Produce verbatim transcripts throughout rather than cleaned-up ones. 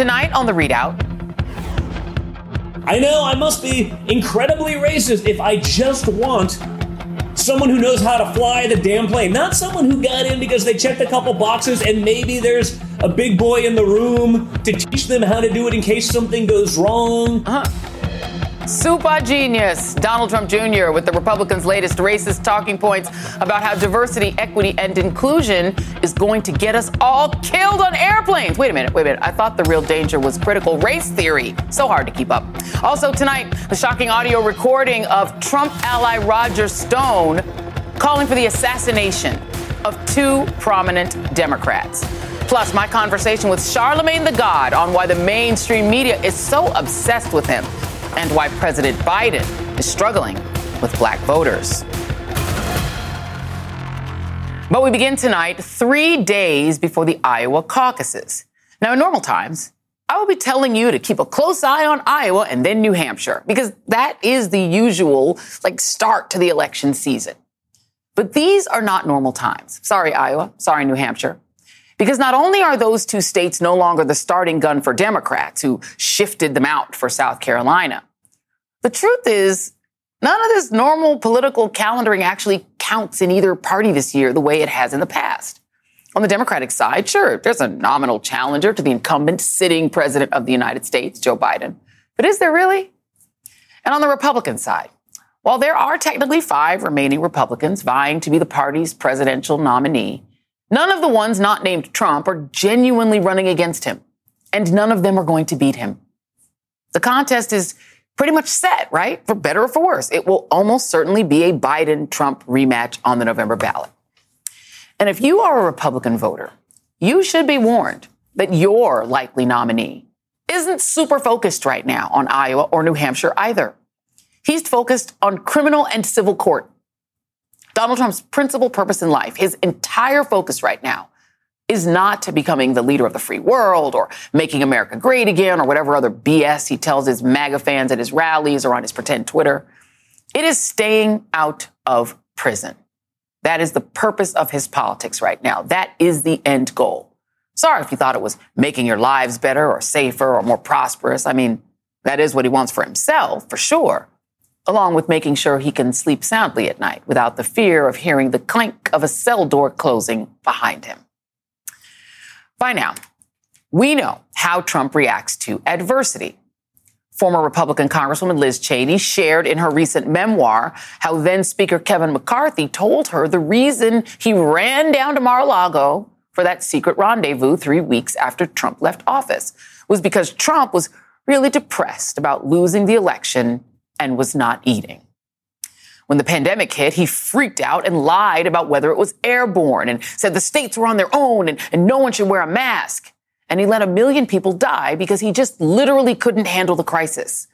Tonight on The ReidOut. I know I must be incredibly racist if I just want someone who knows how to fly the damn plane. Not someone who got in because they checked a couple boxes and maybe there's a big boy in the room to teach them how to do it in case something goes wrong. Uh-huh. Super genius Donald Trump Junior with the Republicans' latest racist talking points about how diversity, equity, and inclusion is going to get us all killed on airplanes. Wait a minute, wait a minute. I thought the real danger was critical race theory. So hard to keep up. Also tonight, the shocking audio recording of Trump ally Roger Stone calling for the assassination of two prominent Democrats. Plus, my conversation with Charlamagne Tha God on why the mainstream media is so obsessed with him and why President Biden is struggling with black voters. But we begin tonight, three days before the Iowa caucuses. Now, in normal times, I will be telling you to keep a close eye on Iowa and then New Hampshire, because that is the usual, like, start to the election season. But these are not normal times. Sorry, Iowa. Sorry, New Hampshire. Because not only are those two states no longer the starting gun for Democrats who shifted them out for South Carolina, the truth is none of this normal political calendaring actually counts in either party this year the way it has in the past. On the Democratic side, sure, there's a nominal challenger to the incumbent sitting president of the United States, Joe Biden. But is there really? And on the Republican side, while there are technically five remaining Republicans vying to be the party's presidential nominee, none of the ones not named Trump are genuinely running against him, and none of them are going to beat him. The contest is pretty much set, right? For better or for worse. It will almost certainly be a Biden-Trump rematch on the November ballot. And if you are a Republican voter, you should be warned that your likely nominee isn't super focused right now on Iowa or New Hampshire either. He's focused on criminal and civil court. Donald Trump's principal purpose in life, his entire focus right now, is not becoming the leader of the free world or making America great again or whatever other B S he tells his MAGA fans at his rallies or on his pretend Twitter. It is staying out of prison. That is the purpose of his politics right now. That is the end goal. Sorry if you thought it was making your lives better or safer or more prosperous. I mean, that is what he wants for himself, for sure, along with making sure he can sleep soundly at night without the fear of hearing the clank of a cell door closing behind him. By now, we know how Trump reacts to adversity. Former Republican Congresswoman Liz Cheney shared in her recent memoir how then-Speaker Kevin McCarthy told her the reason he ran down to Mar-a-Lago for that secret rendezvous three weeks after Trump left office was because Trump was really depressed about losing the election and was not eating. When the pandemic hit, he freaked out and lied about whether it was airborne and said the states were on their own and, and no one should wear a mask. And he let a million people die because he just literally couldn't handle the crisis.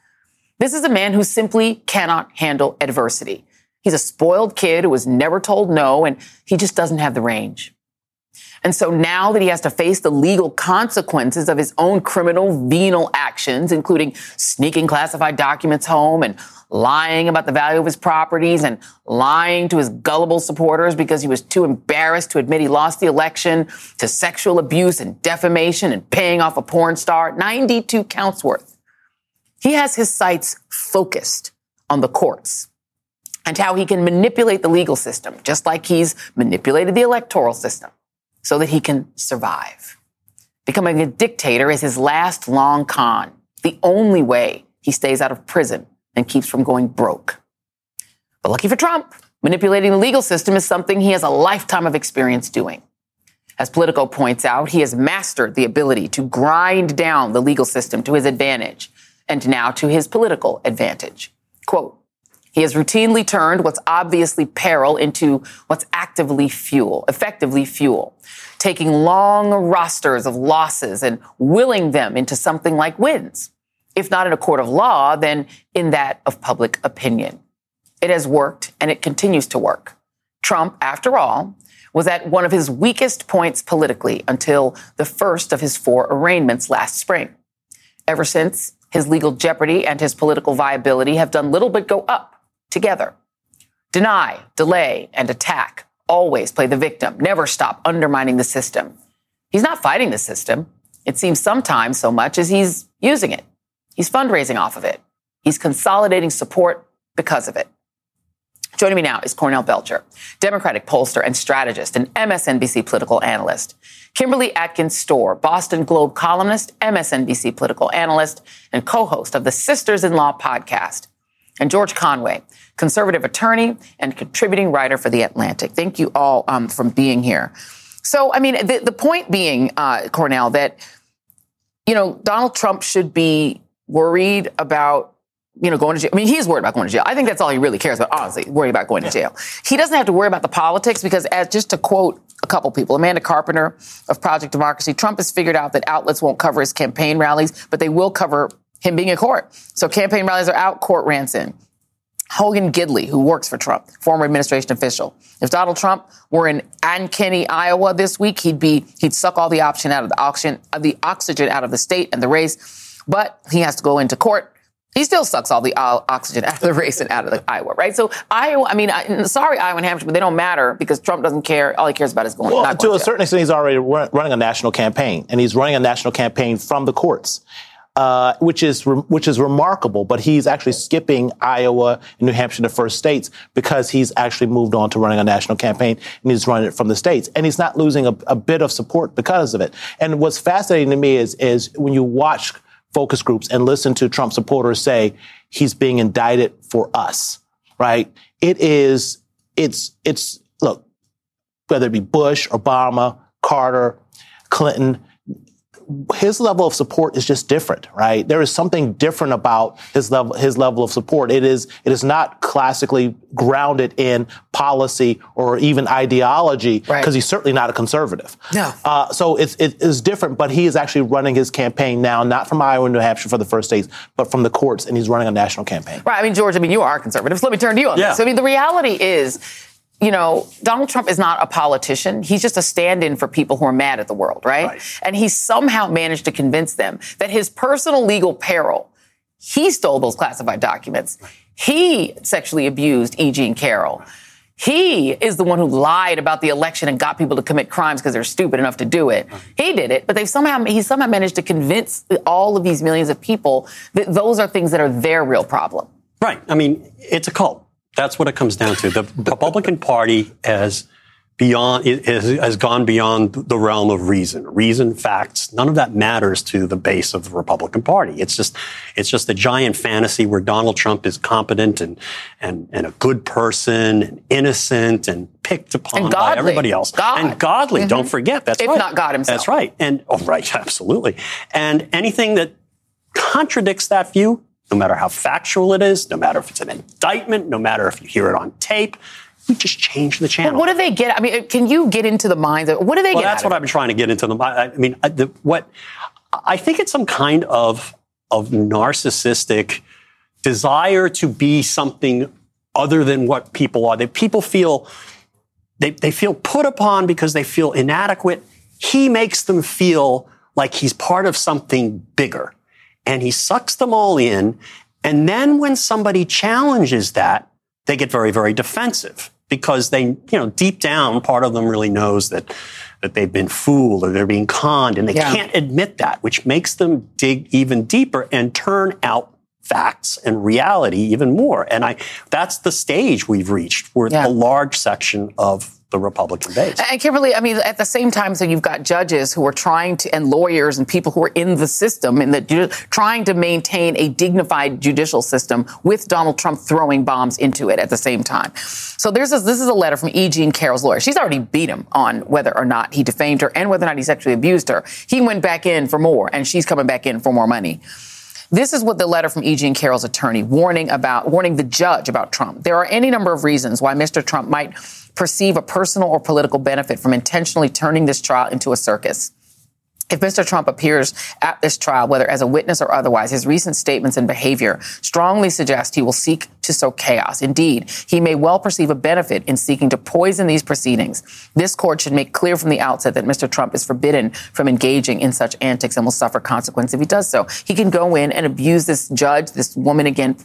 This is a man who simply cannot handle adversity. He's a spoiled kid who was never told no, and he just doesn't have the range. And so now that he has to face the legal consequences of his own criminal, venal actions, including sneaking classified documents home and lying about the value of his properties and lying to his gullible supporters because he was too embarrassed to admit he lost the election, to sexual abuse and defamation and paying off a porn star, ninety-two counts worth. He has his sights focused on the courts and how he can manipulate the legal system, just like he's manipulated the electoral system, so that he can survive. Becoming a dictator is his last long con, the only way he stays out of prison and keeps from going broke. But lucky for Trump, manipulating the legal system is something he has a lifetime of experience doing. As Politico points out, he has mastered the ability to grind down the legal system to his advantage and now to his political advantage. Quote, he has routinely turned what's obviously peril into what's actively fuel, effectively fuel, taking long rosters of losses and willing them into something like wins. If not in a court of law, then in that of public opinion. It has worked and it continues to work. Trump, after all, was at one of his weakest points politically until the first of his four arraignments last spring. Ever since, his legal jeopardy and his political viability have done little but go up together. Deny, delay, and attack. Always play the victim. Never stop undermining the system. He's not fighting the system. it seems sometimes so much as he's using it. He's fundraising off of it. He's consolidating support because of it. Joining me now is Cornell Belcher, Democratic pollster and strategist and M S N B C political analyst. Kimberly Atkins Storr, Boston Globe columnist, M S N B C political analyst, and co-host of the Sisters in Law podcast. And George Conway, conservative attorney and contributing writer for The Atlantic. Thank you all um, for being here. So, I mean, the, the point being, uh, Cornell, that, you know, Donald Trump should be worried about, you know, going to jail. I mean, he's worried about going to jail. I think that's all he really cares about, honestly, worried about going to jail. He doesn't have to worry about the politics because, as just to quote a couple people, Amanda Carpenter of Project Democracy, Trump has figured out that outlets won't cover his campaign rallies, but they will cover him being in court. So campaign rallies are out, court rants in. Hogan Gidley, who works for Trump, former administration official. If Donald Trump were in Ankeny, Iowa this week, he'd be he'd suck all the oxygen out of the oxygen of the oxygen out of the state and the race. But he has to go into court. He still sucks all the oxygen out of the race and out of the Iowa, right? So Iowa, I mean, I, sorry, Iowa and Hampshire, but they don't matter because Trump doesn't care. All he cares about is going. Well, not going to a certain extent, he's already running a national campaign, and he's running a national campaign from the courts. Uh, which is which is remarkable, but he's actually skipping Iowa and New Hampshire, the first states, because he's actually moved on to running a national campaign and he's running it from the states, and he's not losing a, a bit of support because of it. And what's fascinating to me is is when you watch focus groups and listen to Trump supporters say he's being indicted for us, right? It is it's it's look, whether it be Bush, Obama, Carter, Clinton. His level of support is just different, right? There is something different about his level, his level of support. It is, it is not classically grounded in policy or even ideology, because right. He's certainly not a conservative. No. Uh, so it's, it is different, but he is actually running his campaign now, not from Iowa and New Hampshire for the first states, but from the courts, and he's running a national campaign. Right. I mean, George, I mean, you are conservative, so let me turn to you on yeah. this. I mean, the reality is, you know, Donald Trump is not a politician. He's just a stand-in for people who are mad at the world, right? right? And he somehow managed to convince them that his personal legal peril, he stole those classified documents. He sexually abused E. Jean Carroll. He is the one who lied about the election and got people to commit crimes because they're stupid enough to do it. He did it, but they've somehow he somehow managed to convince all of these millions of people that those are things that are their real problem. Right. I mean, it's a cult. That's what it comes down to. The Republican Party has beyond has, has gone beyond the realm of reason. Reason, facts, none of that matters to the base of the Republican Party. It's just it's just a giant fantasy where Donald Trump is competent and and, and a good person and innocent and picked upon and by everybody else. God. And godly. Mm-hmm. Don't forget. That's if right. If not God himself. That's right. And oh, right, absolutely. And anything that contradicts that view, no matter how factual it is, no matter if it's an indictment, no matter if you hear it on tape, you just change the channel. But what do they get? I mean, can you get into the minds of, what do they well, get? Well, that's what I've been trying to get into the mind. I mean, the, what, I think it's some kind of, of narcissistic desire to be something other than what people are. That people feel, they, they feel put upon because they feel inadequate. He makes them feel like he's part of something bigger. And he sucks them all in. And then when somebody challenges that, they get very, very defensive because they, you know, deep down, part of them really knows that that they've been fooled or they're being conned, and they yeah. can't admit that, which makes them dig even deeper and turn out facts and reality even more. And I that's the stage we've reached where yeah. a large section of the Republican base. And Kimberly, I mean, at the same time, so you've got judges who are trying to, and lawyers and people who are in the system and the, trying to maintain a dignified judicial system with Donald Trump throwing bombs into it at the same time. So there's this, this is a letter from E. Jean Carroll's lawyer. She's already beat him on whether or not he defamed her and whether or not he sexually abused her. He went back in for more, and she's coming back in for more money. This is what the letter from E. Jean Carroll's attorney warning about, warning the judge about Trump. There are any number of reasons why Mister Trump might perceive a personal or political benefit from intentionally turning this trial into a circus. If Mister Trump appears at this trial, whether as a witness or otherwise, his recent statements and behavior strongly suggest he will seek to sow chaos. Indeed, he may well perceive a benefit in seeking to poison these proceedings. This court should make clear from the outset that Mister Trump is forbidden from engaging in such antics and will suffer consequences if he does so. He can go in and abuse this judge, this woman again,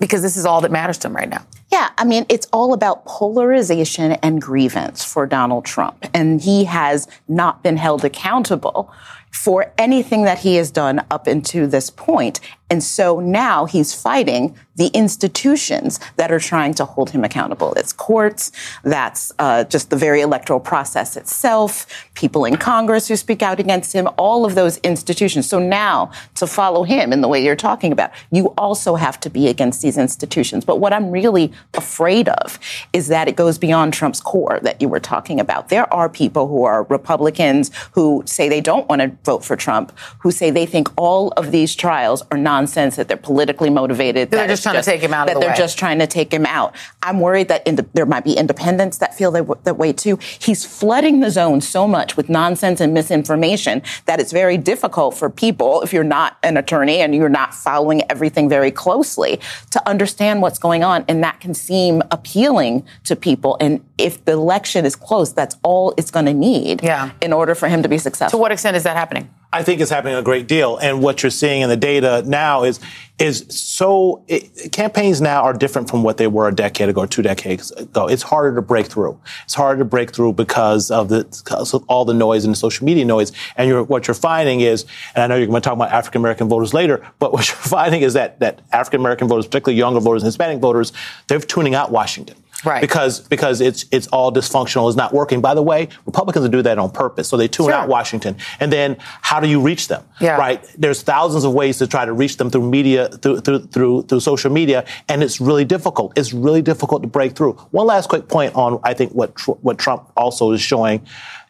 because this is all that matters to him right now. Yeah, I mean, it's all about polarization and grievance for Donald Trump. And he has not been held accountable for anything that he has done up until this point. And so now he's fighting the institutions that are trying to hold him accountable. It's courts, that's uh, just the very electoral process itself, people in Congress who speak out against him, all of those institutions. So now to follow him in the way you're talking about, you also have to be against these institutions. But what I'm really afraid of is that it goes beyond Trump's core that you were talking about. There are people who are Republicans who say they don't want to vote for Trump, who say they think all of these trials are nonsense, that they're politically motivated. They're just trying just, to take him out of the way. That they're just trying to take him out. I'm worried that in the, there might be independents that feel that, that way, too. He's flooding the zone so much with nonsense and misinformation that it's very difficult for people, if you're not an attorney and you're not following everything very closely, to understand what's going on. And that can seem appealing to people. And if the election is close, that's all it's going to need yeah. in order for him to be successful. To what extent is that happening? I think it's happening a great deal. And what you're seeing in the data now is is so it, campaigns now are different from what they were a decade ago or two decades ago. It's harder to break through. It's harder to break through because of the because of all the noise and the social media noise. And you're, what you're finding is, and I know you're going to talk about African-American voters later, but what you're finding is that that African-American voters, particularly younger voters and Hispanic voters, they're tuning out Washington. Right. Because because it's it's all dysfunctional. It's not working. By the way, Republicans do that on purpose. So they tune sure. out Washington. And then how do you reach them? Yeah. Right. There's thousands of ways to try to reach them through media, through, through through through social media. And it's really difficult. It's really difficult to break through. One last quick point on, I think, what what Trump also is showing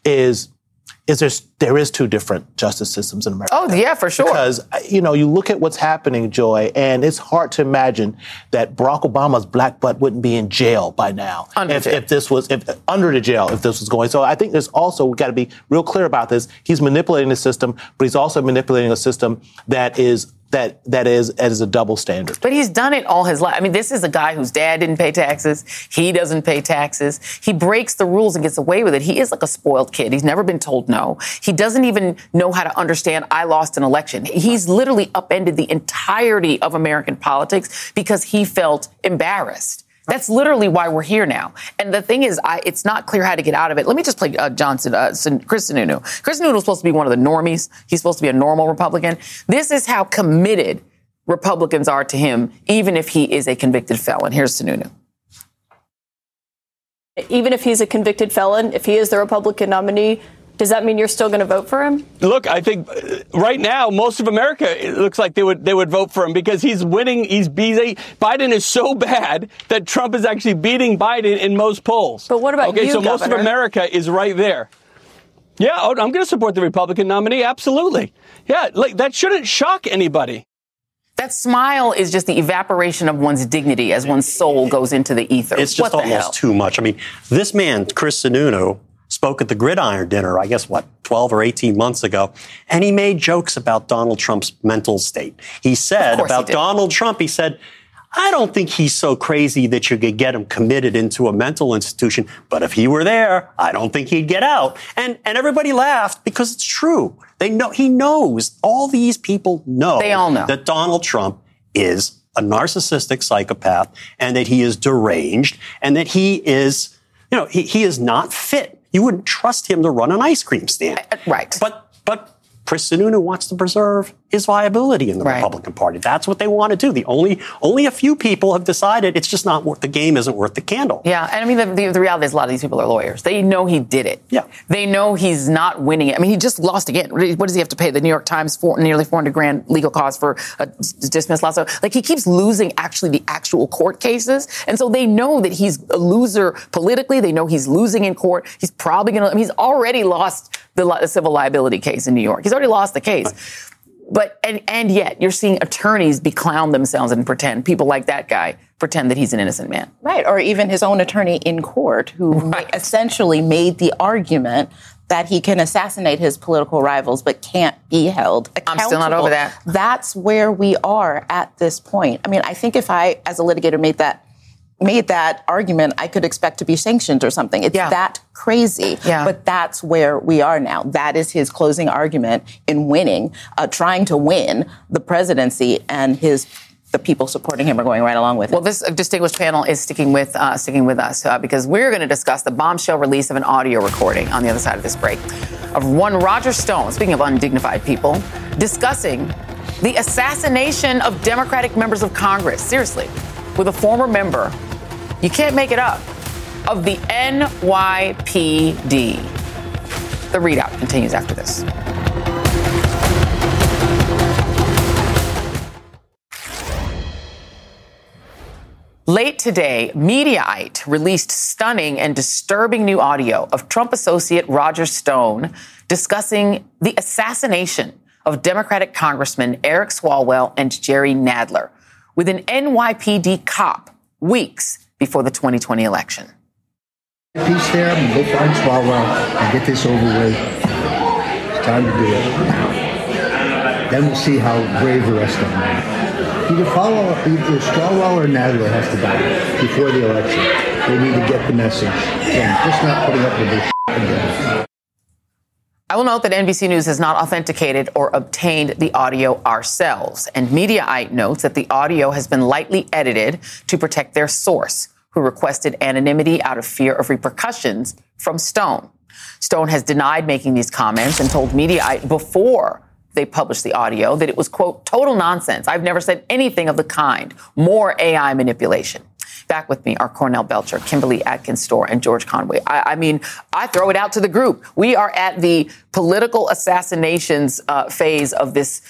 is is there's there is two different justice systems in America. Oh, yeah, for sure. Because, you know, you look at what's happening, Joy, and it's hard to imagine that Barack Obama's black butt wouldn't be in jail by now. Under if, if this was if, under the jail, if this was going. So I think there's also, we've got to be real clear about this. He's manipulating the system, but he's also manipulating a system that is That that is as a double standard. But he's done it all his life. I mean, this is a guy whose dad didn't pay taxes. He doesn't pay taxes. He breaks the rules and gets away with it. He is like a spoiled kid. He's never been told no. He doesn't even know how to understand I lost an election. He's literally upended the entirety of American politics because he felt embarrassed. That's literally why we're here now. And the thing is, I, it's not clear how to get out of it. Let me just play uh, Johnson, uh, Chris Sununu. Chris Sununu is supposed to be one of the normies. He's supposed to be a normal Republican. This is how committed Republicans are to him, even if he is a convicted felon. Here's Sununu. Even if he's a convicted felon, if he is the Republican nominee, does that mean you're still going to vote for him? Look, I think right now, most of America, it looks like they would they would vote for him because he's winning. He's beating. Biden is so bad that Trump is actually beating Biden in most polls. But what about okay, you, Okay, so Governor? Most of America is right there. Yeah, I'm going to support the Republican nominee. Absolutely. Yeah, like that shouldn't shock anybody. That smile is just the evaporation of one's dignity as one's soul goes into the ether. It's just what almost too much. I mean, this man, Chris Sununu, spoke at the Gridiron dinner, I guess, what, twelve or eighteen months ago, and he made jokes about Donald Trump's mental state. He said about Donald Trump, he said, I don't think he's so crazy that you could get him committed into a mental institution, but if he were there, I don't think he'd get out. And and everybody laughed because it's true. They know he knows, all these people know, they all know that Donald Trump is a narcissistic psychopath and that he is deranged and that he is, you know, he, he is not fit. You wouldn't trust him to run an ice cream stand. Right. But but Chris Sununu wants to preserve his viability in the right. Republican Party. That's what they want to do. The only only a few people have decided it's just not worth, the game isn't worth the candle. Yeah, and I mean, the, the, the reality is a lot of these people are lawyers. They know he did it. Yeah. They know he's not winning it. I mean, he just lost again. What does he have to pay? The New York Times, for nearly four hundred grand legal cost for a dismissed lawsuit. Like, he keeps losing actually the actual court cases. And so they know that he's a loser politically. They know he's losing in court. He's probably going to, I mean, he's already lost the, li- the civil liability case in New York. He's already lost the case. Right. But and, and yet you're seeing attorneys beclown themselves and pretend, people like that guy pretend that he's an innocent man. Right. Or even his own attorney in court who right. essentially made the argument that he can assassinate his political rivals but can't be held accountable. I'm still not over that. That's where we are at this point. I mean, I think if I, as a litigator, made that made that argument, I could expect to be sanctioned or something. It's yeah. that crazy. Yeah. But that's where we are now. That is his closing argument in winning, uh, trying to win the presidency and his the people supporting him are going right along with it. Well, this distinguished panel is sticking with uh, sticking with us uh, because we're going to discuss the bombshell release of an audio recording on the other side of this break of one Roger Stone, speaking of undignified people, discussing the assassination of Democratic members of Congress. Seriously, with a former member, you can't make it up, of the N Y P D. The ReidOut continues after this. Late today, Mediaite released stunning and disturbing new audio of Trump associate Roger Stone discussing the assassination of Democratic Congressmen Eric Swalwell and Jerry Nadler with an N Y P D cop weeks before the twenty twenty election. Peace there, and go find Swalwell and get this over with. It's time to do it. Then we'll see how brave the rest of them are. Either follow, either Swalwell or Nadler has to die before the election. They need to get the message. Yeah, just not putting up with this shit again. I will note that N B C News has not authenticated or obtained the audio ourselves. And Mediaite notes that the audio has been lightly edited to protect their source, who requested anonymity out of fear of repercussions from Stone. Stone has denied making these comments and told Mediaite before they published the audio that it was, quote, total nonsense. I've never said anything of the kind. More A I manipulation. Back with me are Cornell Belcher, Kimberly Atkins Storr, and George Conway. I, I mean, I throw it out to the group. We are at the political assassinations uh, phase of this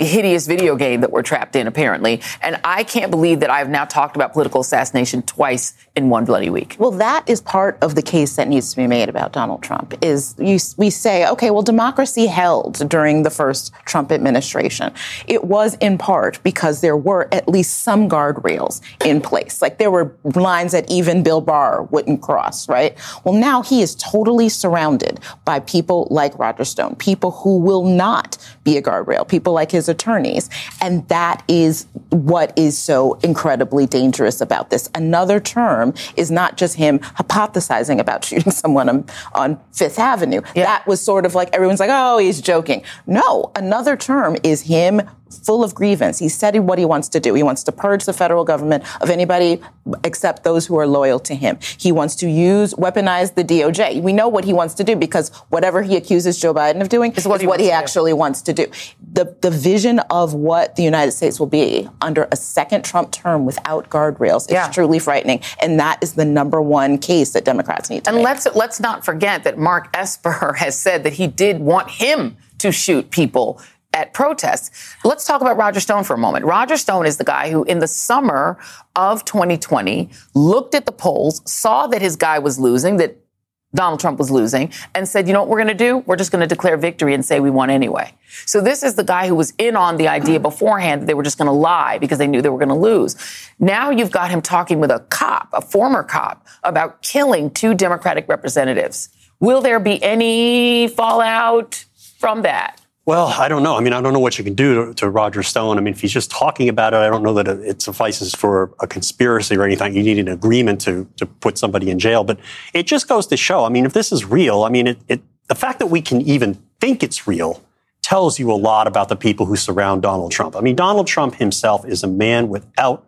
hideous video game that we're trapped in, apparently. And I can't believe that I've now talked about political assassination twice in one bloody week. Well, that is part of the case that needs to be made about Donald Trump, is you, we say, OK, well, democracy held during the first Trump administration. It was in part because there were at least some guardrails in place. Like there were lines that even Bill Barr wouldn't cross, right? Well, now he is totally surrounded by people like Roger Stone, people who will not be a guardrail, people like his his attorneys. And that is what is so incredibly dangerous about this. Another term is not just him hypothesizing about shooting someone on, on Fifth Avenue. Yeah. That was sort of like everyone's like, oh, he's joking. No, another term is him full of grievance. He said what he wants to do. He wants to purge the federal government of anybody except those who are loyal to him. He wants to use, weaponize the D O J. We know what he wants to do because whatever he accuses Joe Biden of doing is what he, what he actually wants to do. The, the vision of what the United States will be under a second Trump term without guardrails is yeah. truly frightening. And that is the number one case that Democrats need to and make. And let's, let's not forget that Mark Esper has said that he did want him to shoot people at protests. Let's talk about Roger Stone for a moment. Roger Stone is the guy who, in the summer of twenty twenty, looked at the polls, saw that his guy was losing, that Donald Trump was losing, and said, you know what we're going to do? We're just going to declare victory and say we won anyway. So this is the guy who was in on the idea beforehand that they were just going to lie because they knew they were going to lose. Now you've got him talking with a cop, a former cop, about killing two Democratic representatives. Will there be any fallout from that? Well, I don't know. I mean, I don't know what you can do to, to Roger Stone. I mean, if he's just talking about it, I don't know that it suffices for a conspiracy or anything. You need an agreement to to put somebody in jail. But it just goes to show, I mean, if this is real, I mean, it, it the fact that we can even think it's real tells you a lot about the people who surround Donald Trump. I mean, Donald Trump himself is a man without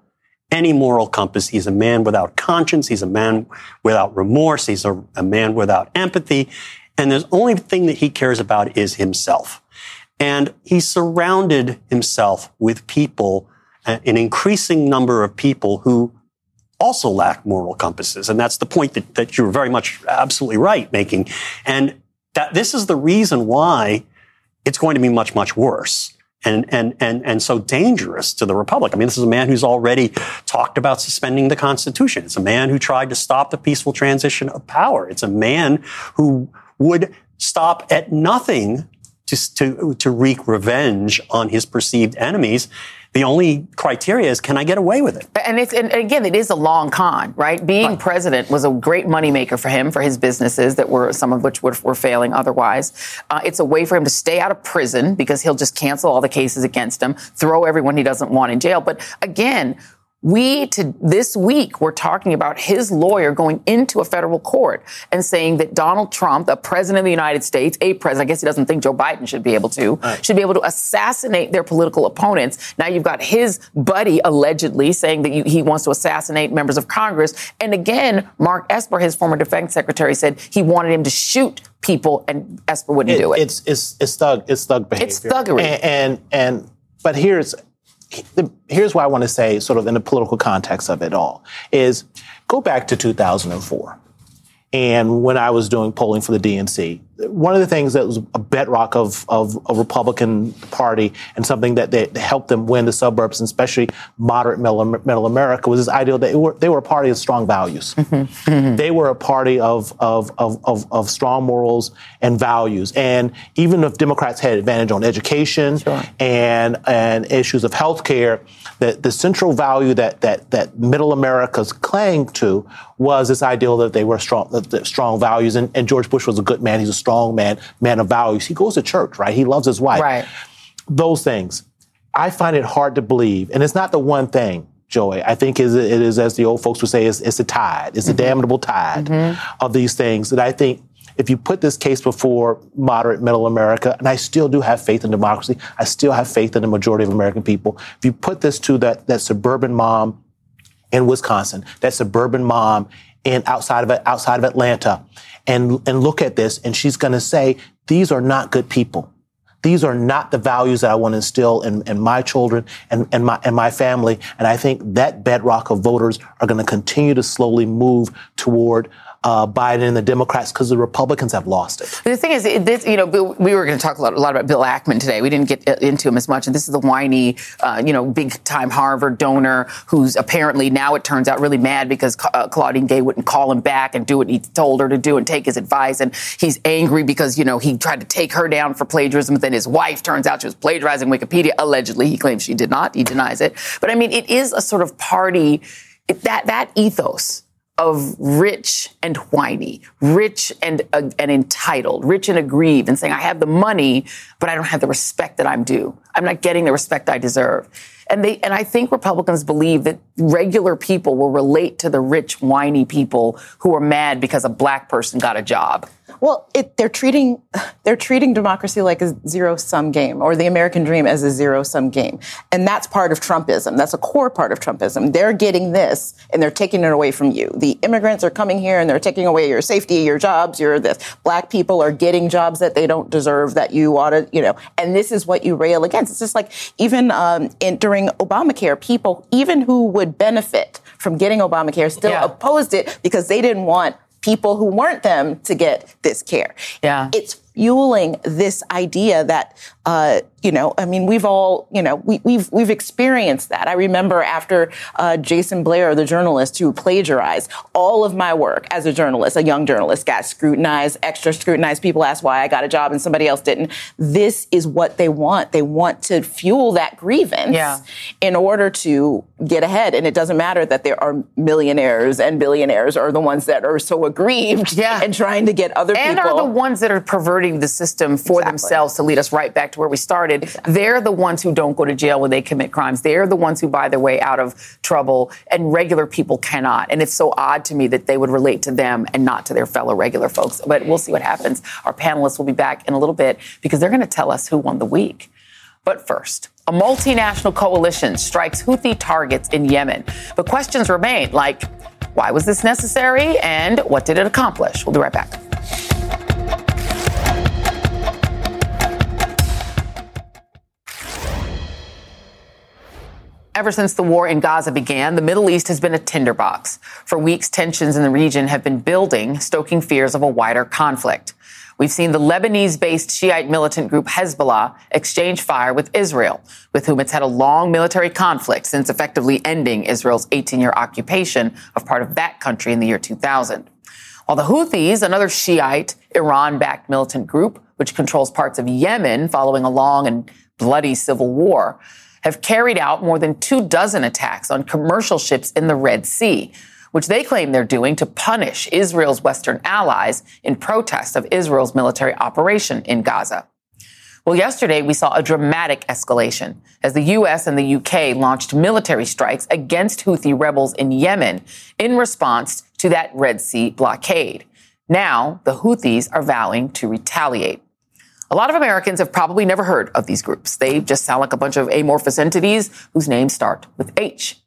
any moral compass. He's a man without conscience. He's a man without remorse. He's a, a man without empathy. And the only thing that he cares about is himself. And he surrounded himself with people, an increasing number of people who also lack moral compasses. And that's the point that, that you're very much absolutely right making. And that this is the reason why it's going to be much, much worse and, and, and, and so dangerous to the Republic. I mean, this is a man who's already talked about suspending the Constitution. It's a man who tried to stop the peaceful transition of power. It's a man who would stop at nothing To, to wreak revenge on his perceived enemies. The only criteria is, can I get away with it? And, it's, and again, it is a long con, right? Being right. president was a great moneymaker for him, for his businesses that were, some of which were, were failing otherwise. Uh, it's a way for him to stay out of prison because he'll just cancel all the cases against him, throw everyone he doesn't want in jail. But again, We, to this week, we're talking about his lawyer going into a federal court and saying that Donald Trump, the president of the United States, a president, I guess he doesn't think Joe Biden should be able to, right. should be able to assassinate their political opponents. Now you've got his buddy allegedly saying that you, he wants to assassinate members of Congress. And again, Mark Esper, his former defense secretary, said he wanted him to shoot people and Esper wouldn't it, do it. It's, it's, it's thug, it's thug behavior. It's thuggery. And, and, and but here's, Here's what I want to say, sort of in the political context of it all, is go back to two thousand four. And when I was doing polling for the D N C, one of the things that was a bedrock of, of a Republican Party and something that, that helped them win the suburbs, and especially moderate middle, middle America, was this idea that they were, they were a party of strong values. Mm-hmm. Mm-hmm. They were a party of, of, of, of, of strong morals and values. And even if Democrats had advantage on education sure. and, and issues of health care, the, the central value that, that, that middle America's claimed to was this ideal that they were strong, strong values. And, and George Bush was a good man. He's a strong man, man of values. He goes to church, right? He loves his wife. Right. Those things. I find it hard to believe. And it's not the one thing, Joey. I think it is, as the old folks would say, it's, it's a tide. It's mm-hmm. a damnable tide mm-hmm. of these things that I think if you put this case before moderate middle America, and I still do have faith in democracy, I still have faith in the majority of American people. If you put this to that, that suburban mom in Wisconsin, that suburban mom in outside of outside of Atlanta, and and look at this, and she's going to say, these are not good people. These are not the values that I want to instill in, in my children and, and my and my family. And I think that bedrock of voters are going to continue to slowly move toward Uh, Biden and the Democrats because the Republicans have lost it. The thing is, this, you know, we were going to talk a lot, a lot about Bill Ackman today. We didn't get into him as much. And this is the whiny, uh, you know, big time Harvard donor who's apparently now, it turns out, really mad because uh, Claudine Gay wouldn't call him back and do what he told her to do and take his advice. And he's angry because, you know, he tried to take her down for plagiarism. But then his wife, turns out she was plagiarizing Wikipedia. Allegedly, he claims she did not. He denies it. But I mean, it is a sort of party it, that that ethos of rich and whiny, rich and uh, and entitled, rich and aggrieved, and saying, I have the money, but I don't have the respect that I'm due. I'm not getting the respect I deserve. And they and I think Republicans believe that regular people will relate to the rich, whiny people who are mad because a black person got a job. Well, it, they're treating they're treating democracy like a zero-sum game, or the American dream as a zero-sum game. And that's part of Trumpism. That's a core part of Trumpism. They're getting this, and they're taking it away from you. The immigrants are coming here, and they're taking away your safety, your jobs, your this. Black people are getting jobs that they don't deserve, that you ought to, you know. And this is what you rail against. It's just like even um, in, during Obamacare, people, even who would benefit from getting Obamacare, still yeah. opposed it because they didn't want people who weren't them to get this care. Yeah. It's fueling this idea that, uh, you know, I mean, we've all, you know, we, we've we've experienced that. I remember after uh, Jason Blair, the journalist who plagiarized, all of my work as a journalist, a young journalist, got scrutinized, extra scrutinized. People asked why I got a job and somebody else didn't. This is what they want. They want to fuel that grievance yeah. in order to get ahead. And it doesn't matter that there are millionaires and billionaires are the ones that are so aggrieved yeah. and trying to get other and people. And are the ones that are perverted the system for exactly. themselves to lead us right back to where we started. Exactly. They're the ones who don't go to jail when they commit crimes. They're the ones who buy their way out of trouble, and regular people cannot. And it's so odd to me that they would relate to them and not to their fellow regular folks. But we'll see what happens. Our panelists will be back in a little bit because they're going to tell us who won the week. But first, a multinational coalition strikes Houthi targets in Yemen. But questions remain, like, why was this necessary and what did it accomplish? We'll be right back. Ever since the war in Gaza began, the Middle East has been a tinderbox. For weeks, tensions in the region have been building, stoking fears of a wider conflict. We've seen the Lebanese-based Shiite militant group Hezbollah exchange fire with Israel, with whom it's had a long military conflict since effectively ending Israel's eighteen-year occupation of part of that country in the year two thousand. While the Houthis, another Shiite, Iran-backed militant group, which controls parts of Yemen following a long and bloody civil war, have carried out more than two dozen attacks on commercial ships in the Red Sea, which they claim they're doing to punish Israel's Western allies in protest of Israel's military operation in Gaza. Well, yesterday we saw a dramatic escalation as the U S and the U K launched military strikes against Houthi rebels in Yemen in response to that Red Sea blockade. Now the Houthis are vowing to retaliate. A lot of Americans have probably never heard of these groups. They just sound like a bunch of amorphous entities whose names start with H.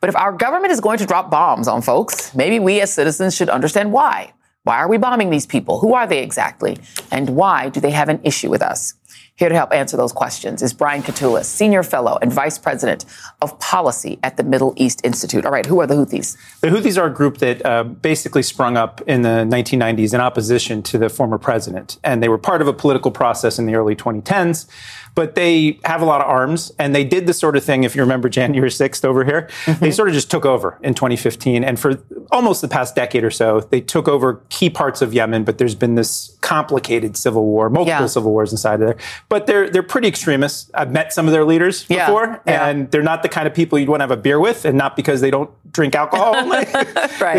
But if our government is going to drop bombs on folks, maybe we as citizens should understand why. Why are we bombing these people? Who are they exactly? And why do they have an issue with us? Here to help answer those questions is Brian Katulis, Senior Fellow and Vice President of Policy at the Middle East Institute. All right, who are the Houthis? The Houthis are a group that uh, basically sprung up in the nineteen nineties in opposition to the former president. And they were part of a political process in the early twenty tens. But they have a lot of arms, and they did the sort of thing, if you remember January sixth over here, mm-hmm. they sort of just took over in twenty fifteen. And for almost the past decade or so, they took over key parts of Yemen, but there's been this complicated civil war, multiple yeah. civil wars inside of there. But they're they're pretty extremists. I've met some of their leaders yeah. before, yeah. and they're not the kind of people you'd want to have a beer with, and not because they don't drink alcohol. right.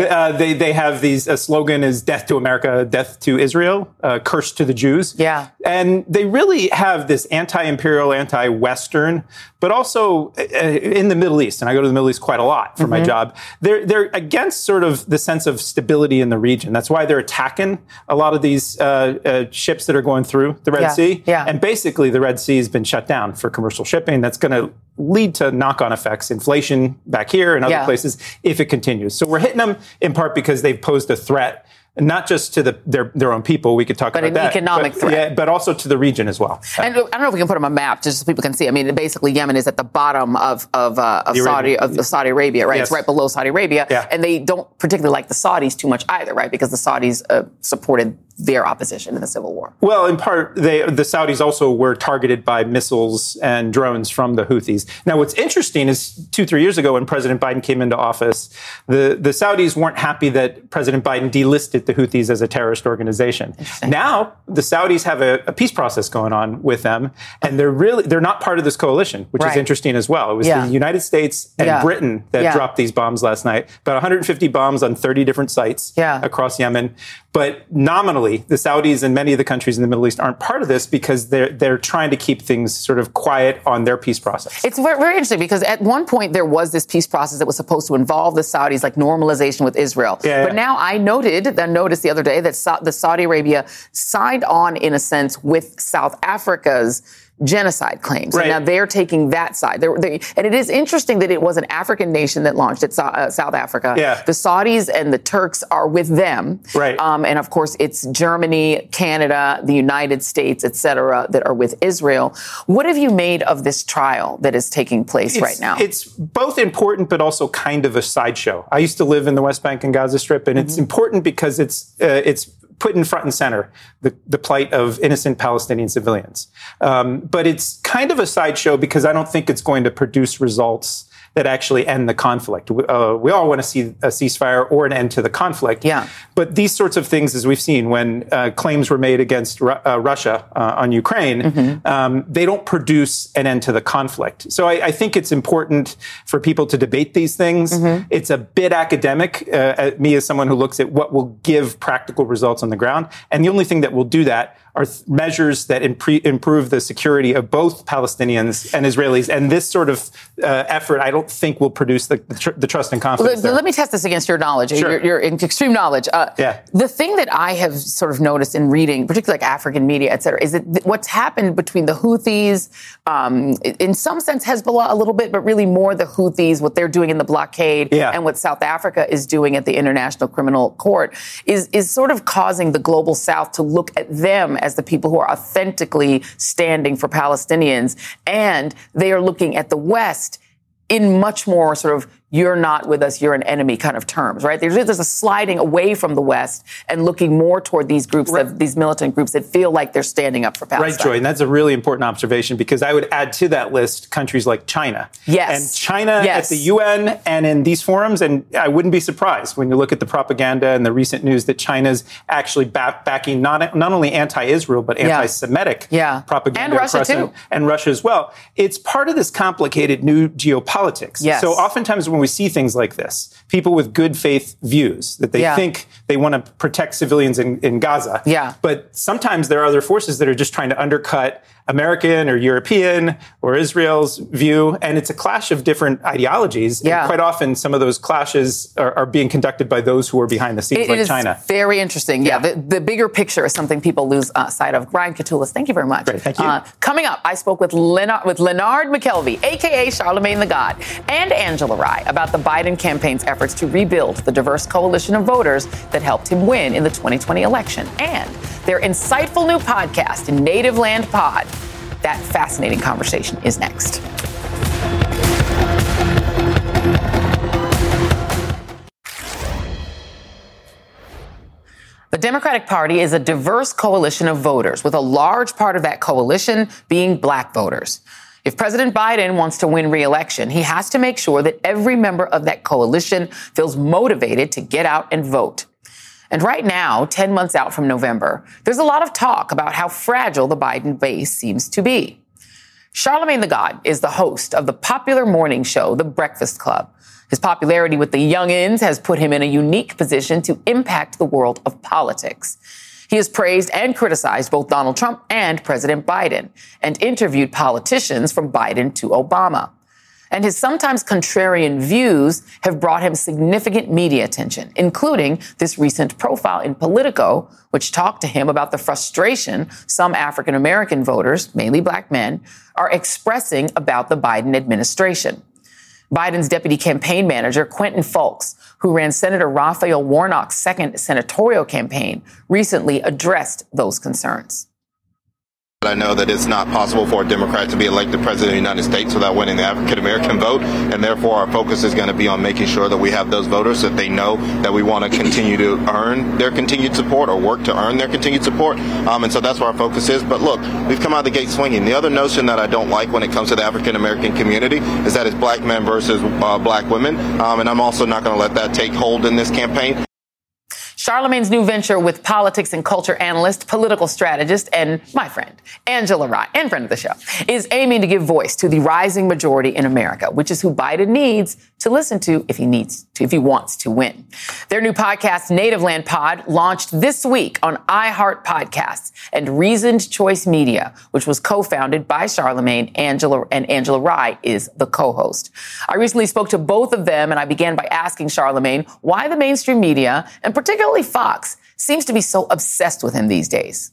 uh, they, they have these, a slogan is death to America, death to Israel, uh, curse to the Jews. Yeah. And they really have this anti imperial, anti-Western, but also uh, in the Middle East, and I go to the Middle East quite a lot for mm-hmm. my job. They're they're against sort of the sense of stability in the region. That's why they're attacking a lot of these uh, uh, ships that are going through the Red yeah. Sea. Yeah. And basically, the Red Sea has been shut down for commercial shipping. That's going to lead to knock-on effects, inflation back here and other yeah. places if it continues. So we're hitting them in part because they've posed a threat. Not just to the, their their own people, we could talk but about that. But an economic threat. Yeah, but also to the region as well. And I don't know if we can put them on a map, just so people can see. I mean, basically, Yemen is at the bottom of of, uh, of Saudi of, of Saudi Arabia, right? Yes. It's right below Saudi Arabia. Yeah. And they don't particularly like the Saudis too much either, right? Because the Saudis uh, supported their opposition in the civil war. Well, in part, they, the Saudis also were targeted by missiles and drones from the Houthis. Now, what's interesting is two, three years ago when President Biden came into office, the, the Saudis weren't happy that President Biden delisted the Houthis as a terrorist organization. Now, the Saudis have a, a peace process going on with them, and they're really they're not part of this coalition, which right. is interesting as well. It was yeah. the United States and yeah. Britain that yeah. dropped these bombs last night, about one hundred fifty bombs on thirty different sites yeah. across Yemen. But nominally, the Saudis and many of the countries in the Middle East aren't part of this because they're they're trying to keep things sort of quiet on their peace process. It's very, very interesting because at one point there was this peace process that was supposed to involve the Saudis, like normalization with Israel. Yeah, but yeah. now I noted, I noticed the other day that Sa- the Saudi Arabia signed on, in a sense, with South Africa's genocide claims. Right. And now they're taking that side. They're, they, and it is interesting that it was an African nation that launched it, uh, South Africa. Yeah. The Saudis and the Turks are with them. Right. Um, and of course, it's Germany, Canada, the United States, et cetera, that are with Israel. What have you made of this trial that is taking place it's, right now? It's both important, but also kind of a sideshow. I used to live in the West Bank and Gaza Strip, and mm-hmm. it's important because it's uh, it's put in front and center the, the plight of innocent Palestinian civilians. Um, but it's kind of a sideshow because I don't think it's going to produce results that actually end the conflict. Uh, we all want to see a ceasefire or an end to the conflict. Yeah. But these sorts of things, as we've seen, when uh, claims were made against Ru- uh, Russia uh, on Ukraine, mm-hmm. um, they don't produce an end to the conflict. So I, I think it's important for people to debate these things. Mm-hmm. It's a bit academic, uh, at me as someone who looks at what will give practical results on the ground. And the only thing that will do that are th- measures that impre- improve the security of both Palestinians and Israelis. And this sort of uh, effort, I don't think will produce the, the, tr- the trust and confidence. Let, let me test this against your knowledge, sure. your, your extreme knowledge. Uh, yeah. The thing that I have sort of noticed in reading, particularly like African media, et cetera, is that th- what's happened between the Houthis, um, in some sense Hezbollah a little bit, but really more the Houthis, what they're doing in the blockade yeah. and what South Africa is doing at the International Criminal Court is, is sort of causing the global South to look at them as the people who are authentically standing for Palestinians. And they are looking at the West in much more sort of you're not with us, you're an enemy kind of terms, right? There's, there's a sliding away from the West and looking more toward these groups, right. that, these militant groups that feel like they're standing up for Palestine. Right, Joy, and that's a really important observation because I would add to that list countries like China. Yes. And China yes. at the U N and in these forums, and I wouldn't be surprised when you look at the propaganda and the recent news that China's actually back, backing not, not only anti-Israel, but anti-Semitic yeah. Yeah. propaganda. And Russia, too. And Russia as well. It's part of this complicated new geopolitics. Yes. So oftentimes when when we see things like this. People with good faith views that they yeah. think they want to protect civilians in, in Gaza. Yeah. But sometimes there are other forces that are just trying to undercut American or European or Israel's view. And it's a clash of different ideologies. Yeah. And quite often some of those clashes are, are being conducted by those who are behind the scenes, it, like it is China. Very interesting. Yeah. yeah. The, the bigger picture is something people lose uh, sight of. Brian Katulis, thank you very much. Great, thank you. Uh, coming up, I spoke with Leonard, with Leonard McKelvey, a k a. Charlamagne Tha God, and Angela Rye about the Biden campaign's efforts to rebuild the diverse coalition of voters that helped him win in the twenty twenty election, and their insightful new podcast, Native Land Pod. That fascinating conversation is next. The Democratic Party is a diverse coalition of voters, with a large part of that coalition being black voters. If President Biden wants to win re-election, he has to make sure that every member of that coalition feels motivated to get out and vote. And right now, ten months out from November, there's a lot of talk about how fragile the Biden base seems to be. Charlamagne Tha God is the host of the popular morning show, The Breakfast Club. His popularity with the youngins has put him in a unique position to impact the world of politics. He has praised and criticized both Donald Trump and President Biden, and interviewed politicians from Biden to Obama. And his sometimes contrarian views have brought him significant media attention, including this recent profile in Politico, which talked to him about the frustration some African-American voters, mainly black men, are expressing about the Biden administration. Biden's deputy campaign manager, Quentin Fulks, who ran Senator Raphael Warnock's second senatorial campaign, recently addressed those concerns. I know that it's not possible for a Democrat to be elected president of the United States without winning the African-American vote, and therefore our focus is going to be on making sure that we have those voters, that they know that we want to continue to earn their continued support or work to earn their continued support, um, and so that's where our focus is. But look, we've come out of the gate swinging. The other notion that I don't like when it comes to the African-American community is that it's black men versus uh, black women, um, and I'm also not going to let that take hold in this campaign. Charlamagne's new venture with politics and culture analyst, political strategist, and my friend, Angela Rye, and friend of the show, is aiming to give voice to the rising majority in America, which is who Biden needs to listen to if he needs to, if he wants to win. Their new podcast, Native Land Pod, launched this week on iHeart Podcasts and Reasoned Choice Media, which was co-founded by Charlamagne, Angela, and Angela Rye is the co-host. I recently spoke to both of them, and I began by asking Charlamagne why the mainstream media, and particularly Fox, seems to be so obsessed with him these days.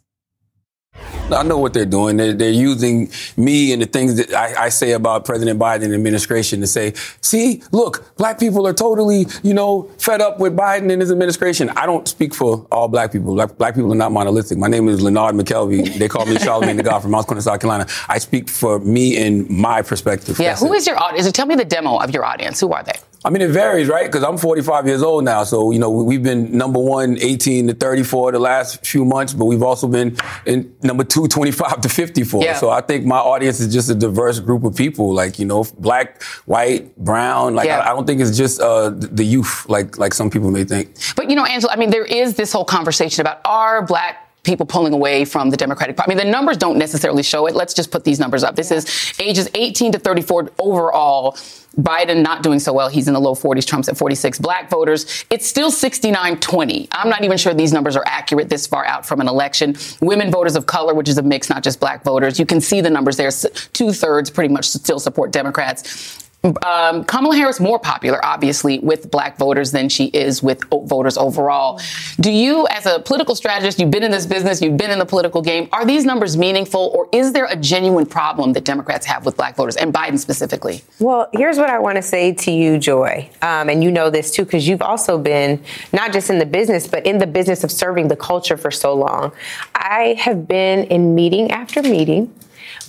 I know what they're doing. They're, they're using me and the things that I, I say about President Biden administration to say, see, look, black people are totally, you know, fed up with Biden and his administration. I don't speak for all black people. Black, black people are not monolithic. My name is Leonard McKelvey. They call me Charlamagne Tha God from Mount Corner, South Carolina. I speak for me and my perspective. Yeah. That's who it. Is your audience? Tell me the demo of your audience. Who are they? I mean, it varies, right? Because I'm forty-five years old now. So, you know, we've been number one, eighteen to thirty-four the last few months, but we've also been in number two, twenty-five to fifty-four. Yeah. So I think my audience is just a diverse group of people, like, you know, black, white, brown. Like, yeah. I, I don't think it's just uh, the youth, like like some people may think. But, you know, Angela, I mean, there is this whole conversation about are black people pulling away from the Democratic Party. I mean, the numbers don't necessarily show it. Let's just put these numbers up. This is ages eighteen to thirty-four overall. Biden not doing so well. He's in the low forties. Trump's at forty-six. Black voters, it's still sixty-nine twenty. I'm not even sure these numbers are accurate this far out from an election. Women voters of color, which is a mix, not just black voters. You can see the numbers there. Two-thirds pretty much still support Democrats. Um, Kamala Harris more popular, obviously, with black voters than she is with voters overall. Do you, as a political strategist, you've been in this business, you've been in the political game, are these numbers meaningful, or is there a genuine problem that Democrats have with black voters, and Biden specifically? Well, here's what I want to say to you, Joy, um, and you know this, too, because you've also been not just in the business, but in the business of serving the culture for so long. I have been in meeting after meeting,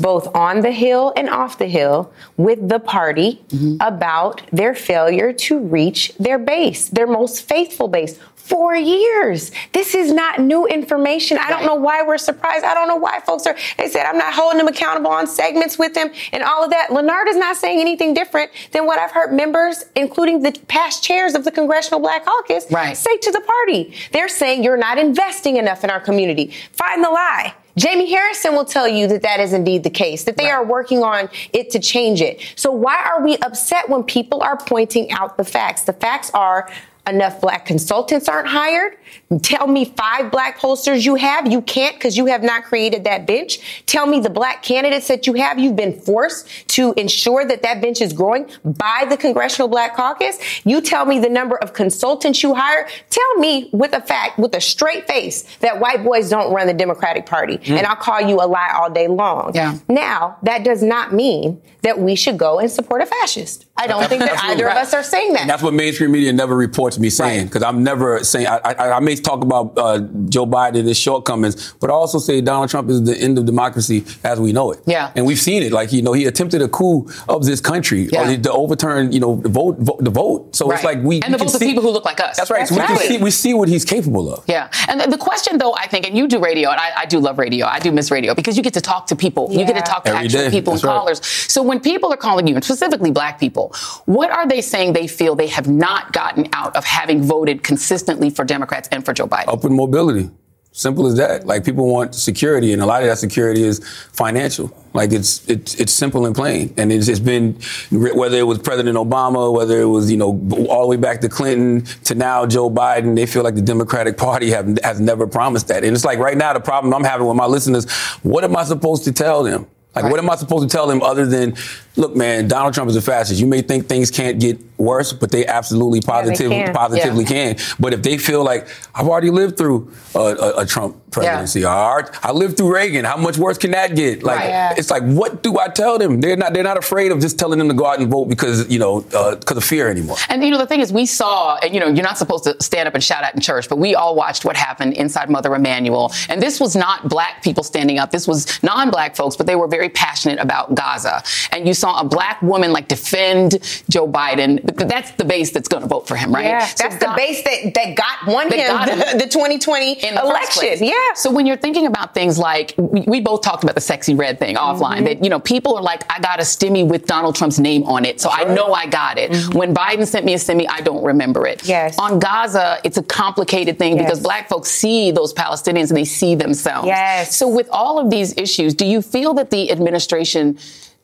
both on the Hill and off the Hill, with the party mm-hmm. about their failure to reach their base, their most faithful base. For years. This is not new information. I don't know why we're surprised. I don't know why folks are. They said, I'm not holding them accountable on segments with them and all of that. Leonard is not saying anything different than what I've heard members, including the past chairs of the Congressional Black Caucus, right. say to the party. They're saying you're not investing enough in our community. Find the lie. Jamie Harrison will tell you that that is indeed the case, that they right. are working on it to change it. So why are we upset when people are pointing out the facts? The facts are enough black consultants aren't hired. Tell me five black pollsters you have. You can't because you have not created that bench. Tell me the black candidates that you have. You've been forced to ensure that that bench is growing by the Congressional Black Caucus. You tell me the number of consultants you hire. Tell me with a fact, with a straight face, that white boys don't run the Democratic Party. Mm. And I'll call you a lie all day long. Yeah. Now, that does not mean that we should go and support a fascist. I don't think that either right. of us are saying that. And that's what mainstream media never reports me saying, because right. I'm never saying, I, I, I may talk about uh, Joe Biden and his shortcomings, but I also say Donald Trump is the end of democracy as we know it. Yeah. And we've seen it. Like, you know, he attempted a coup of this country yeah. or to overturn, you know, the vote. vote the vote. So right. it's like we. And the votes of people who look like us. That's right. That's so right. We, see, we see what he's capable of. Yeah. And the, the question, though, I think, and you do radio, and I, I do love radio. I do miss radio because you get to talk to people. Yeah. You get to talk to Every actual day. people that's and right. callers. So when people are calling you, and specifically black people, what are they saying they feel they have not gotten out of having voted consistently for Democrats and for Joe Biden? Open mobility. Simple as that. Like, people want security, and a lot of that security is financial. Like, it's it's it's simple and plain. And it's, it's been, whether it was President Obama, whether it was, you know, all the way back to Clinton to now Joe Biden, they feel like the Democratic Party have, has never promised that. And it's like right now the problem I'm having with my listeners, what am I supposed to tell them? Like, right. what am I supposed to tell them other than, look, man, Donald Trump is a fascist. You may think things can't get worse, but they absolutely positive, yeah, they can. positively yeah. can. But if they feel like, I've already lived through a, a, a Trump presidency. Yeah. I, I lived through Reagan. How much worse can that get? Like, right, yeah. it's like, what do I tell them? They're not they're not afraid of just telling them to go out and vote because, you know, uh, because of fear anymore. And, you know, the thing is, we saw, and, you know, you're not supposed to stand up and shout out in church, but we all watched what happened inside Mother Emanuel. And this was not black people standing up. This was non-black folks, but they were very very passionate about Gaza. And you saw a black woman like defend Joe Biden. That's the base that's going to vote for him, right? Yeah, so that's God, the base that, that got won that him, got him the, the twenty twenty in the election. Yeah. So when you're thinking about things like, we, we both talked about the sexy red thing mm-hmm. offline, that, you know, people are like, I got a stimmy with Donald Trump's name on it, so sure. I know I got it. Mm-hmm. When Biden sent me a stimmy, I don't remember it. Yes. On Gaza, it's a complicated thing yes. because black folks see those Palestinians and they see themselves. Yes. So with all of these issues, do you feel that the administration,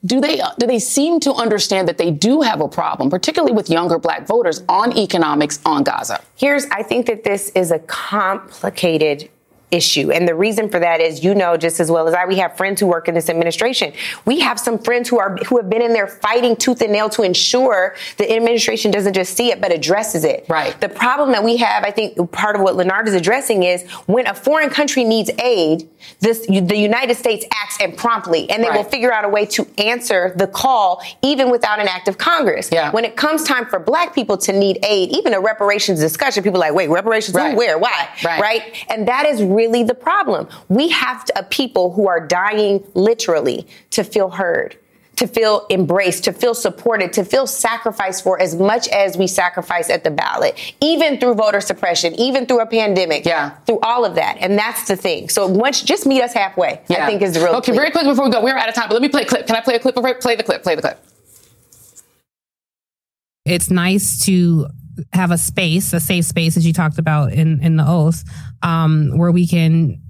do they do they seem to understand that they do have a problem, particularly with younger black voters, on economics, on Gaza? Here's, I think that this is a complicated issue. And the reason for that is, you know, just as well as I, we have friends who work in this administration. We have some friends who are who have been in there fighting tooth and nail to ensure the administration doesn't just see it, but addresses it. Right. The problem that we have, I think part of what Leonard is addressing is when a foreign country needs aid, this, the United States acts and promptly, and they right. will figure out a way to answer the call even without an act of Congress. Yeah. When it comes time for black people to need aid, even a reparations discussion, people are like, wait, reparations? Right. Who, where? Why? Right. right. And that is really really the problem. We have to, uh, people who are dying literally to feel heard, to feel embraced, to feel supported, to feel sacrificed for as much as we sacrifice at the ballot, even through voter suppression, even through a pandemic, yeah. through all of that. And that's the thing. So once, just meet us halfway, yeah. I think is the real Okay, clear. Very quick before we go, we're out of time, but let me play a clip. Can I play a clip? Play the clip, play the clip. It's nice to have a space, a safe space, as you talked about in, in the oath, um, where we can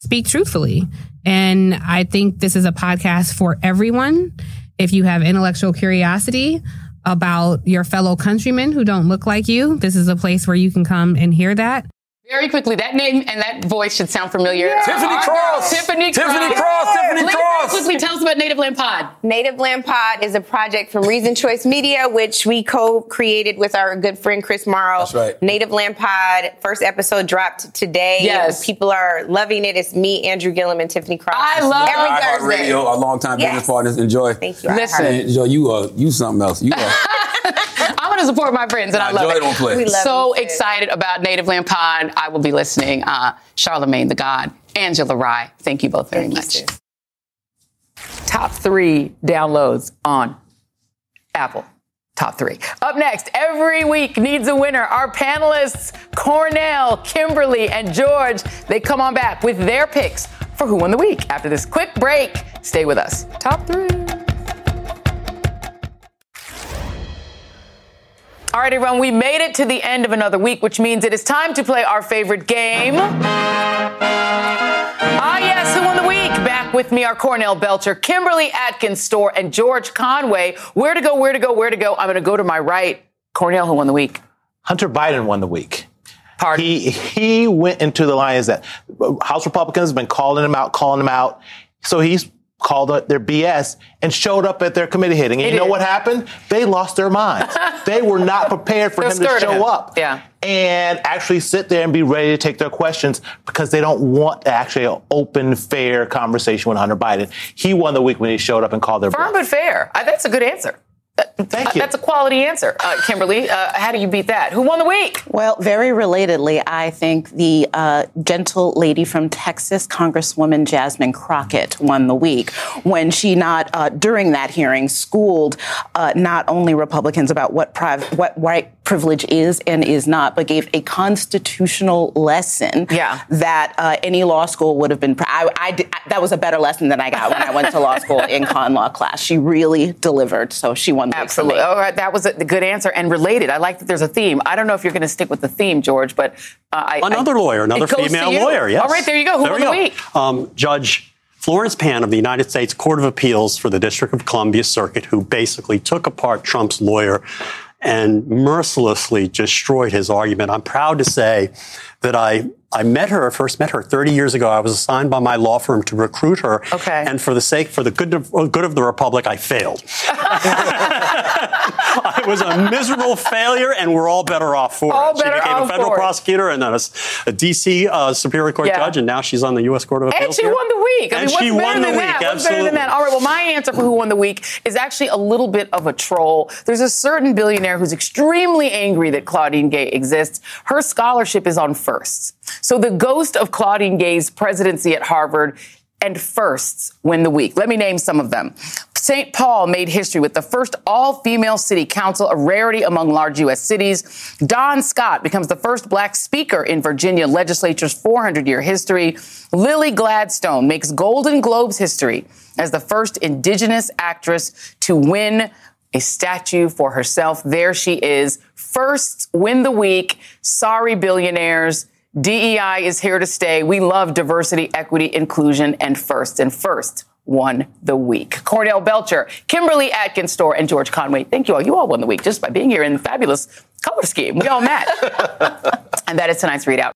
speak truthfully. And I think this is a podcast for everyone. If you have intellectual curiosity about your fellow countrymen who don't look like you, this is a place where you can come and hear that. Very quickly, that name and that voice should sound familiar. Yeah. Tiffany Cross. Tiffany Cross. Tiffany Cross. Yeah. Tiffany Cross. Quickly, tell us about Native Land Pod. Native Land Pod is a project from Reason Choice Media, which we co-created with our good friend Chris Morrow. That's right. Native Land Pod, first episode dropped today. Yes. People are loving it. It's me, Andrew Gillum, and Tiffany Cross. I love every I Thursday. Heart Radio, our longtime yes. business partners. Enjoy. Thank you. Listen, enjoy. You are you something else. You are. I'm going to support my friends, and I, I love it. Don't play. We love so it. Excited about Native Land Pod. I will be listening. Uh, Charlamagne Tha God, Angela Rye. Thank you both very Thank much. You, Top three downloads on Apple. Top three. Up next, every week needs a winner. Our panelists, Cornell, Kimberly, and George, they come on back with their picks for Who Won the Week. After this quick break, stay with us. Top three. All right, everyone, we made it to the end of another week, which means it is time to play our favorite game. Ah, yes, who won the week? Back with me are Cornell Belcher, Kimberly Atkins Storr, and George Conway. Where to go, where to go, where to go? I'm going to go to my right. Cornell, who won the week? Hunter Biden won the week. Pardon? He he went into the lines that House Republicans have been calling him out, calling him out. So he's called out their B S and showed up at their committee hearing. And it you know is. What happened? They lost their minds. They were not prepared for him to show him. up yeah. and actually sit there and be ready to take their questions because they don't want actually an open, fair conversation with Hunter Biden. He won the week when he showed up and called their Firm bluff. But fair. I, that's a good answer. Thank you. Uh, that's a quality answer, uh, Kimberly. Uh, how do you beat that? Who won the week? Well, very relatedly, I think the uh, gentle lady from Texas, Congresswoman Jasmine Crockett, won the week when she not uh, during that hearing schooled uh, not only Republicans about what priv- what white privilege is and is not, but gave a constitutional lesson yeah. that uh, any law school would have been. Pr- I, I did, I, that was a better lesson than I got when I went to law school in con law class. She really delivered. So she won. Absolutely. All right. That was a good answer and related. I like that there's a theme. I don't know if you're going to stick with the theme, George, but uh, I. Another I, lawyer, another female lawyer. Yes. All right. There you go. Who won the week? Um, Judge Florence Pan of the United States Court of Appeals for the District of Columbia Circuit, who basically took apart Trump's lawyer and mercilessly destroyed his argument. I'm proud to say that I I met her, first met her thirty years ago. I was assigned by my law firm to recruit her. Okay. And for the sake, for the good of, good of the Republic, I failed. I was a miserable failure, and we're all better off for all it. She became a federal prosecutor and then a, a D C Uh, Superior Court yeah. judge, and now she's on the U S Court of Appeals. And she here. won the week. I and mean, she won the week, that? absolutely. What's better than that? All right, well, my answer for who won the week is actually a little bit of a troll. There's a certain billionaire who's extremely angry that Claudine Gay exists. Her scholarship is on firsts. So the ghost of Claudine Gay's presidency at Harvard and firsts win the week. Let me name some of them. Saint Paul made history with the first all-female city council, a rarity among large U S cities. Don Scott becomes the first black speaker in Virginia legislature's four hundred year history. Lily Gladstone makes Golden Globes history as the first indigenous actress to win a statue for herself. There she is. Firsts win the week. Sorry, billionaires. D E I is here to stay. We love diversity, equity, inclusion, and first. And first won the week. Cornell Belcher, Kimberly Atkins Storr, and George Conway. Thank you all. You all won the week just by being here in the fabulous color scheme. We all met. And that is tonight's ReidOut.